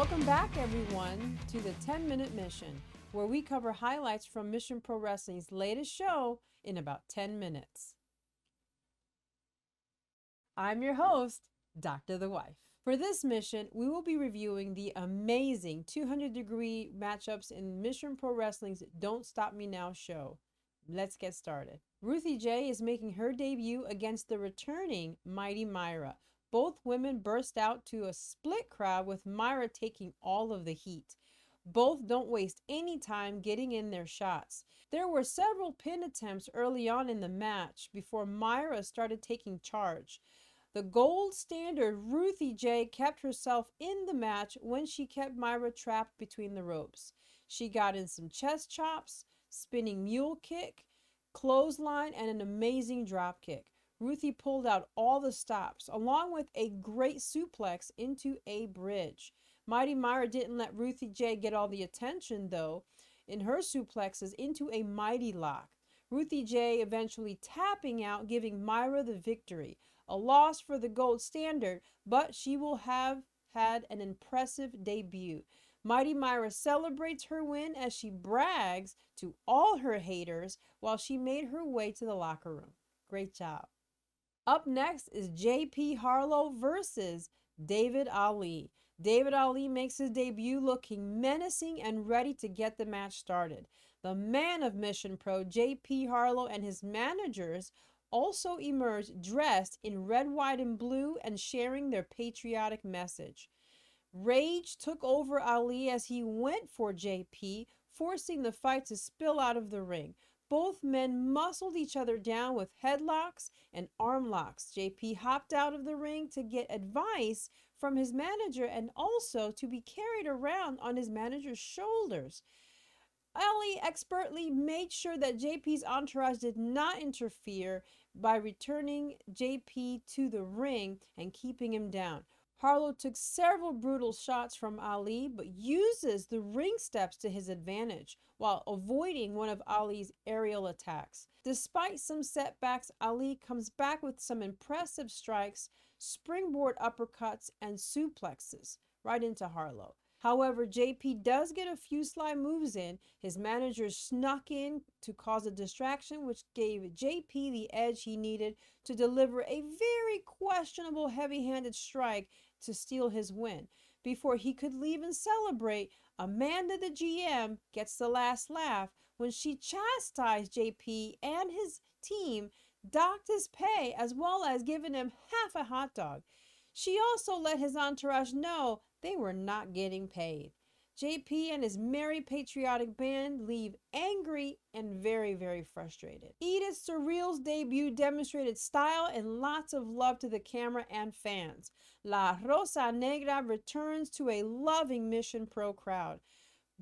Welcome back, everyone, to the 10-Minute Mission, where we cover highlights from Mission Pro Wrestling's latest show in about 10 minutes. I'm your host, Dr. The Wife. For this mission, we will be reviewing the amazing 200-degree matchups in Mission Pro Wrestling's Don't Stop Me Now show. Let's get started. Ruthie J is making her debut against the returning Mighty Myra. Both women burst out to a split crowd, with Myra taking all of the heat. Both don't waste any time getting in their shots. There were several pin attempts early on in the match before Myra started taking charge. The gold standard Ruthie J kept herself in the match when she kept Myra trapped between the ropes. She got in some chest chops, spinning mule kick, clothesline, and an amazing drop kick. Ruthie pulled out all the stops, along with a great suplex into a bridge. Mighty Myra didn't let Ruthie J get all the attention, though, in her suplexes into a mighty lock. Ruthie J eventually tapping out, giving Myra the victory. A loss for the gold standard, but she will have had an impressive debut. Mighty Myra celebrates her win as she brags to all her haters while she made her way to the locker room. Great job. Up next is JP Harlow versus David Ali. David Ali makes his debut looking menacing and ready to get the match started. The man of Mission Pro, JP Harlow, and his managers also emerged dressed in red, white, and blue and sharing their patriotic message. Rage took over Ali as he went for JP, forcing the fight to spill out of the ring. Both men muscled each other down with headlocks and arm locks. JP hopped out of the ring to get advice from his manager and also to be carried around on his manager's shoulders. Ellie expertly made sure that JP's entourage did not interfere by returning JP to the ring and keeping him down. Harlow took several brutal shots from Ali, but uses the ring steps to his advantage while avoiding one of Ali's aerial attacks. Despite some setbacks, Ali comes back with some impressive strikes, springboard uppercuts, and suplexes right into Harlow. However, JP does get a few sly moves in. His manager snuck in to cause a distraction, which gave JP the edge he needed to deliver a very questionable heavy-handed strike to steal his win. Before he could leave and celebrate, Amanda, the GM, gets the last laugh when she chastised JP and his team, docked his pay, as well as giving him half a hot dog. She also let his entourage know they were not getting paid. JP and his merry patriotic band leave angry and very, very frustrated. Edith Surreal's debut demonstrated style and lots of love to the camera and fans. La Rosa Negra returns to a loving Mission Pro crowd.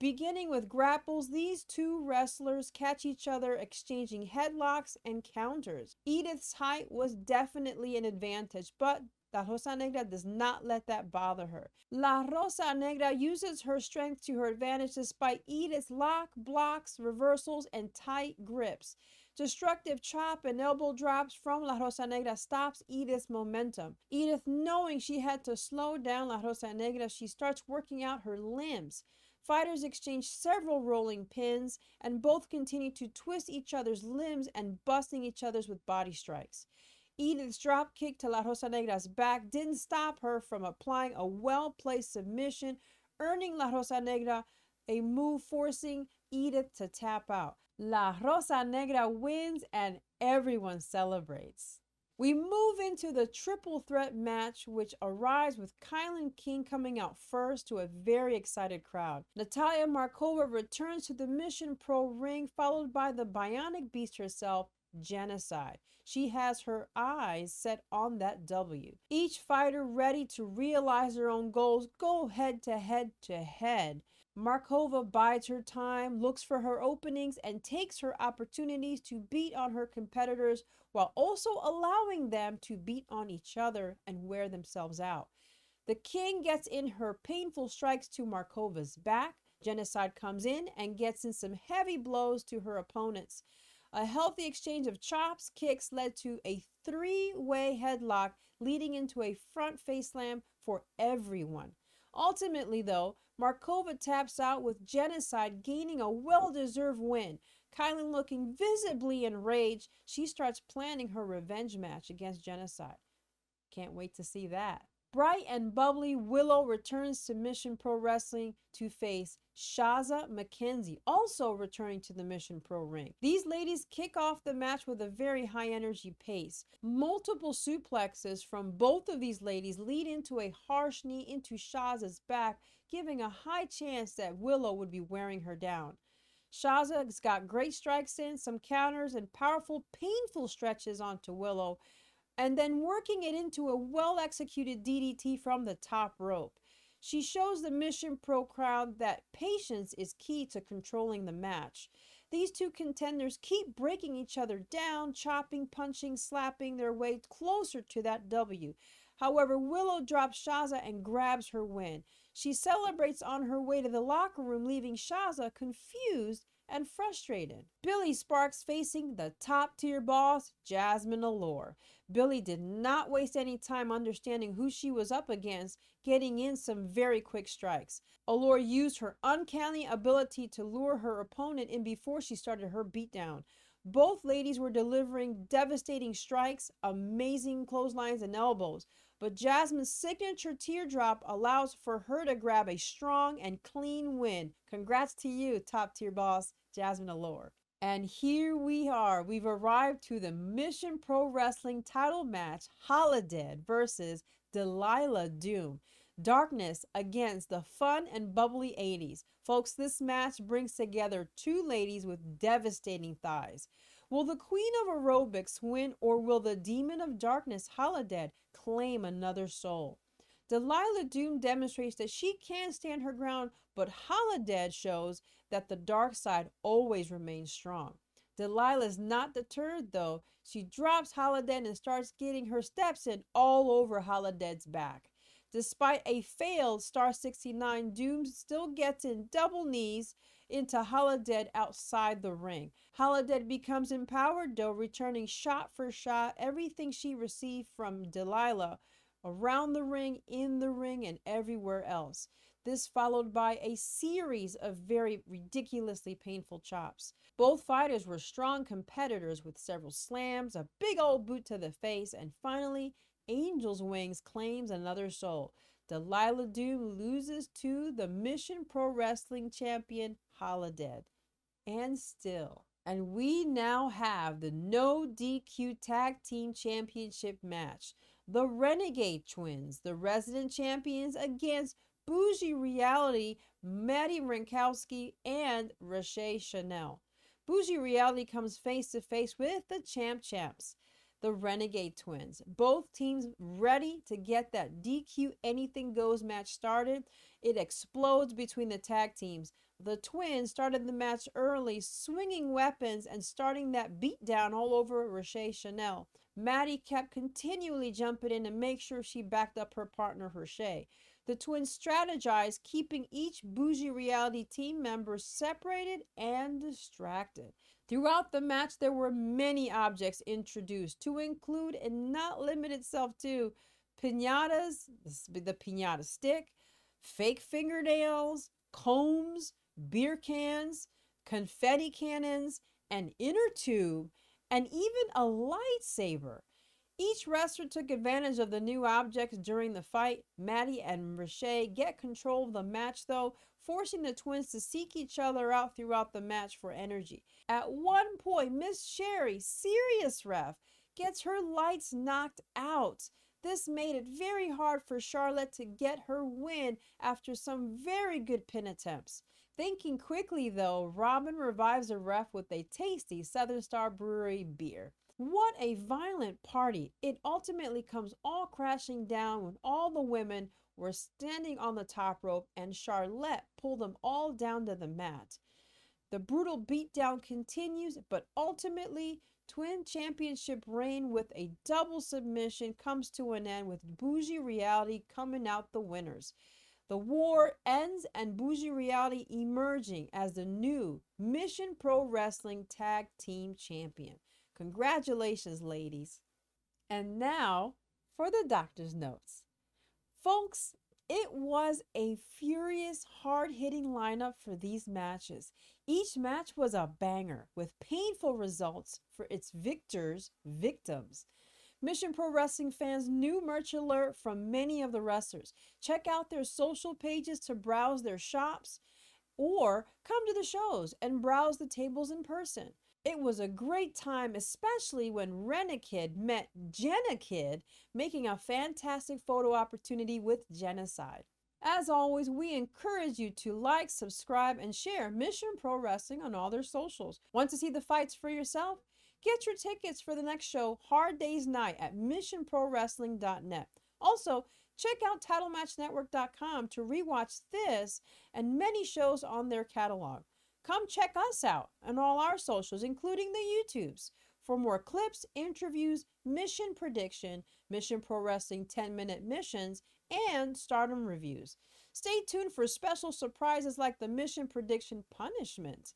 Beginning with grapples, these two wrestlers catch each other, exchanging headlocks and counters. Edith's height was definitely an advantage, but La Rosa Negra does not let that bother her. La Rosa Negra uses her strength to her advantage despite Edith's lock, blocks, reversals, and tight grips. Destructive chop and elbow drops from La Rosa Negra stops Edith's momentum. Edith, knowing she had to slow down La Rosa Negra, she starts working out her limbs. Fighters exchange several rolling pins, and both continue to twist each other's limbs and busting each other's with body strikes. Edith's drop kick to La Rosa Negra's back didn't stop her from applying a well-placed submission, earning La Rosa Negra a move forcing Edith to tap out. La Rosa Negra wins and everyone celebrates. We move into the triple threat match, which arrives with Kylan King coming out first to a very excited crowd. Natalia Markova returns to the Mission Pro ring, followed by the Bionic Beast herself, Genocide. She has her eyes set on that W. Each fighter ready to realize their own goals go head to head to head. Markova bides her time, looks for her openings, and takes her opportunities to beat on her competitors while also allowing them to beat on each other and wear themselves out. The King gets in her painful strikes to Markova's back. Genocide comes in and gets in some heavy blows to her opponents. A healthy exchange of chops, kicks led to a three-way headlock, leading into a front face slam for everyone. Ultimately, though, Markova taps out with Genocide gaining a well-deserved win. Kylan looking visibly enraged, she starts planning her revenge match against Genocide. Can't wait to see that. Bright and bubbly, Willow returns to Mission Pro Wrestling to face Shaza McKenzie, also returning to the Mission Pro ring. These ladies kick off the match with a very high energy pace. Multiple suplexes from both of these ladies lead into a harsh knee into Shaza's back, giving a high chance that Willow would be wearing her down. Shaza's got great strikes in, some counters, and powerful, painful stretches onto Willow, and then working it into a well-executed DDT from the top rope. She shows the Mission Pro crowd that patience is key to controlling the match. These two contenders keep breaking each other down, chopping, punching, slapping their way closer to that W. However, Willow drops Shaza and grabs her win. She celebrates on her way to the locker room, leaving Shaza confused and frustrated. Billy Sparks facing the top-tier boss, Jasmine Allure. Billy did not waste any time understanding who she was up against, getting in some very quick strikes. Allure used her uncanny ability to lure her opponent in before she started her beatdown. Both ladies were delivering devastating strikes, amazing clotheslines, and elbows, but Jasmine's signature teardrop allows for her to grab a strong and clean win. Congrats to you, top-tier boss, Jasmine Allure. And here we are. We've arrived to the Mission Pro Wrestling title match, Hollidead versus Delilah Doom. Darkness against the fun and bubbly 80s. Folks, this match brings together two ladies with devastating thighs. Will the Queen of Aerobics win, or will the Demon of Darkness, Hollidead, claim another soul? Delilah Doom demonstrates that she can stand her ground, but Hollidead shows that the dark side always remains strong. Delilah's not deterred, though. She drops Hollidead and starts getting her steps in all over Hollidead's back. Despite a failed Star 69, Doom still gets in double knees into Hollidead outside the ring. Hollidead becomes empowered, though, returning shot for shot everything she received from Delilah around the ring, in the ring, and everywhere else. This followed by a series of very ridiculously painful chops. Both fighters were strong competitors with several slams, a big old boot to the face, and finally, Angel's Wings claims another soul. Delilah Doom loses to the Mission Pro Wrestling champion, Hollidead. And still. And we now have the No DQ Tag Team Championship match. The Renegade Twins, the resident champions, against Bougie Reality, Maddie Rynkowski, and Rochelle Chanel. Bougie Reality comes face to face with the champs, the Renegade Twins. Both teams ready to get that DQ Anything Goes match started. It explodes between the tag teams. The Twins started the match early, swinging weapons and starting that beatdown all over Rochelle Chanel. Maddie kept continually jumping in to make sure she backed up her partner, Rochelle. The Twins strategized, keeping each Bougie Reality team member separated and distracted. Throughout the match, there were many objects introduced, to include and not limit itself to piñatas, the piñata stick, fake fingernails, combs, beer cans, confetti cannons, an inner tube, and even a lightsaber. Each wrestler took advantage of the new objects during the fight. Maddie and Rochelle get control of the match, though, forcing the twins to seek each other out throughout the match for energy. At one point, Miss Sherry, serious ref, gets her lights knocked out. This made it very hard for Charlotte to get her win after some very good pin attempts. Thinking quickly, though, Robin revives a ref with a tasty Southern Star Brewery beer. What a violent party. It ultimately comes all crashing down when all the women were standing on the top rope and Charlotte pulled them all down to the mat. The brutal beatdown continues, but ultimately, twin championship reign with a double submission comes to an end, with Bougie Reality coming out the winners. The war ends and Bougie Reality emerging as the new Mission Pro Wrestling Tag Team Champion. Congratulations, ladies. And now for the doctor's notes. Folks, It was a furious, hard-hitting lineup for these matches. Each match was a banger with painful results for its victims. Mission Pro Wrestling fans, new merch alert from many of the wrestlers. Check out their social pages to browse their shops or come to the shows and browse the tables in person. It was a great time, especially when Renekid met Jenna Kid, making a fantastic photo opportunity with Genocide. As always, we encourage you to like, subscribe, and share Mission Pro Wrestling on all their socials. Want to see the fights for yourself? Get your tickets for the next show, Hard Day's Night, at missionprowrestling.net. Also, check out TitleMatchNetwork.com to rewatch this and many shows on their catalog. Come check us out on all our socials, including the YouTubes, for more clips, interviews, mission prediction, Mission Pro Wrestling 10-minute missions, and Stardom reviews. Stay tuned for special surprises like the Mission Prediction Punishment,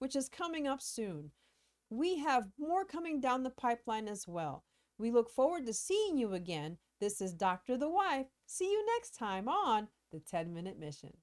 which is coming up soon. We have more coming down the pipeline as well. We look forward to seeing you again. This is Dr. The Wife. See you next time on the 10-minute mission.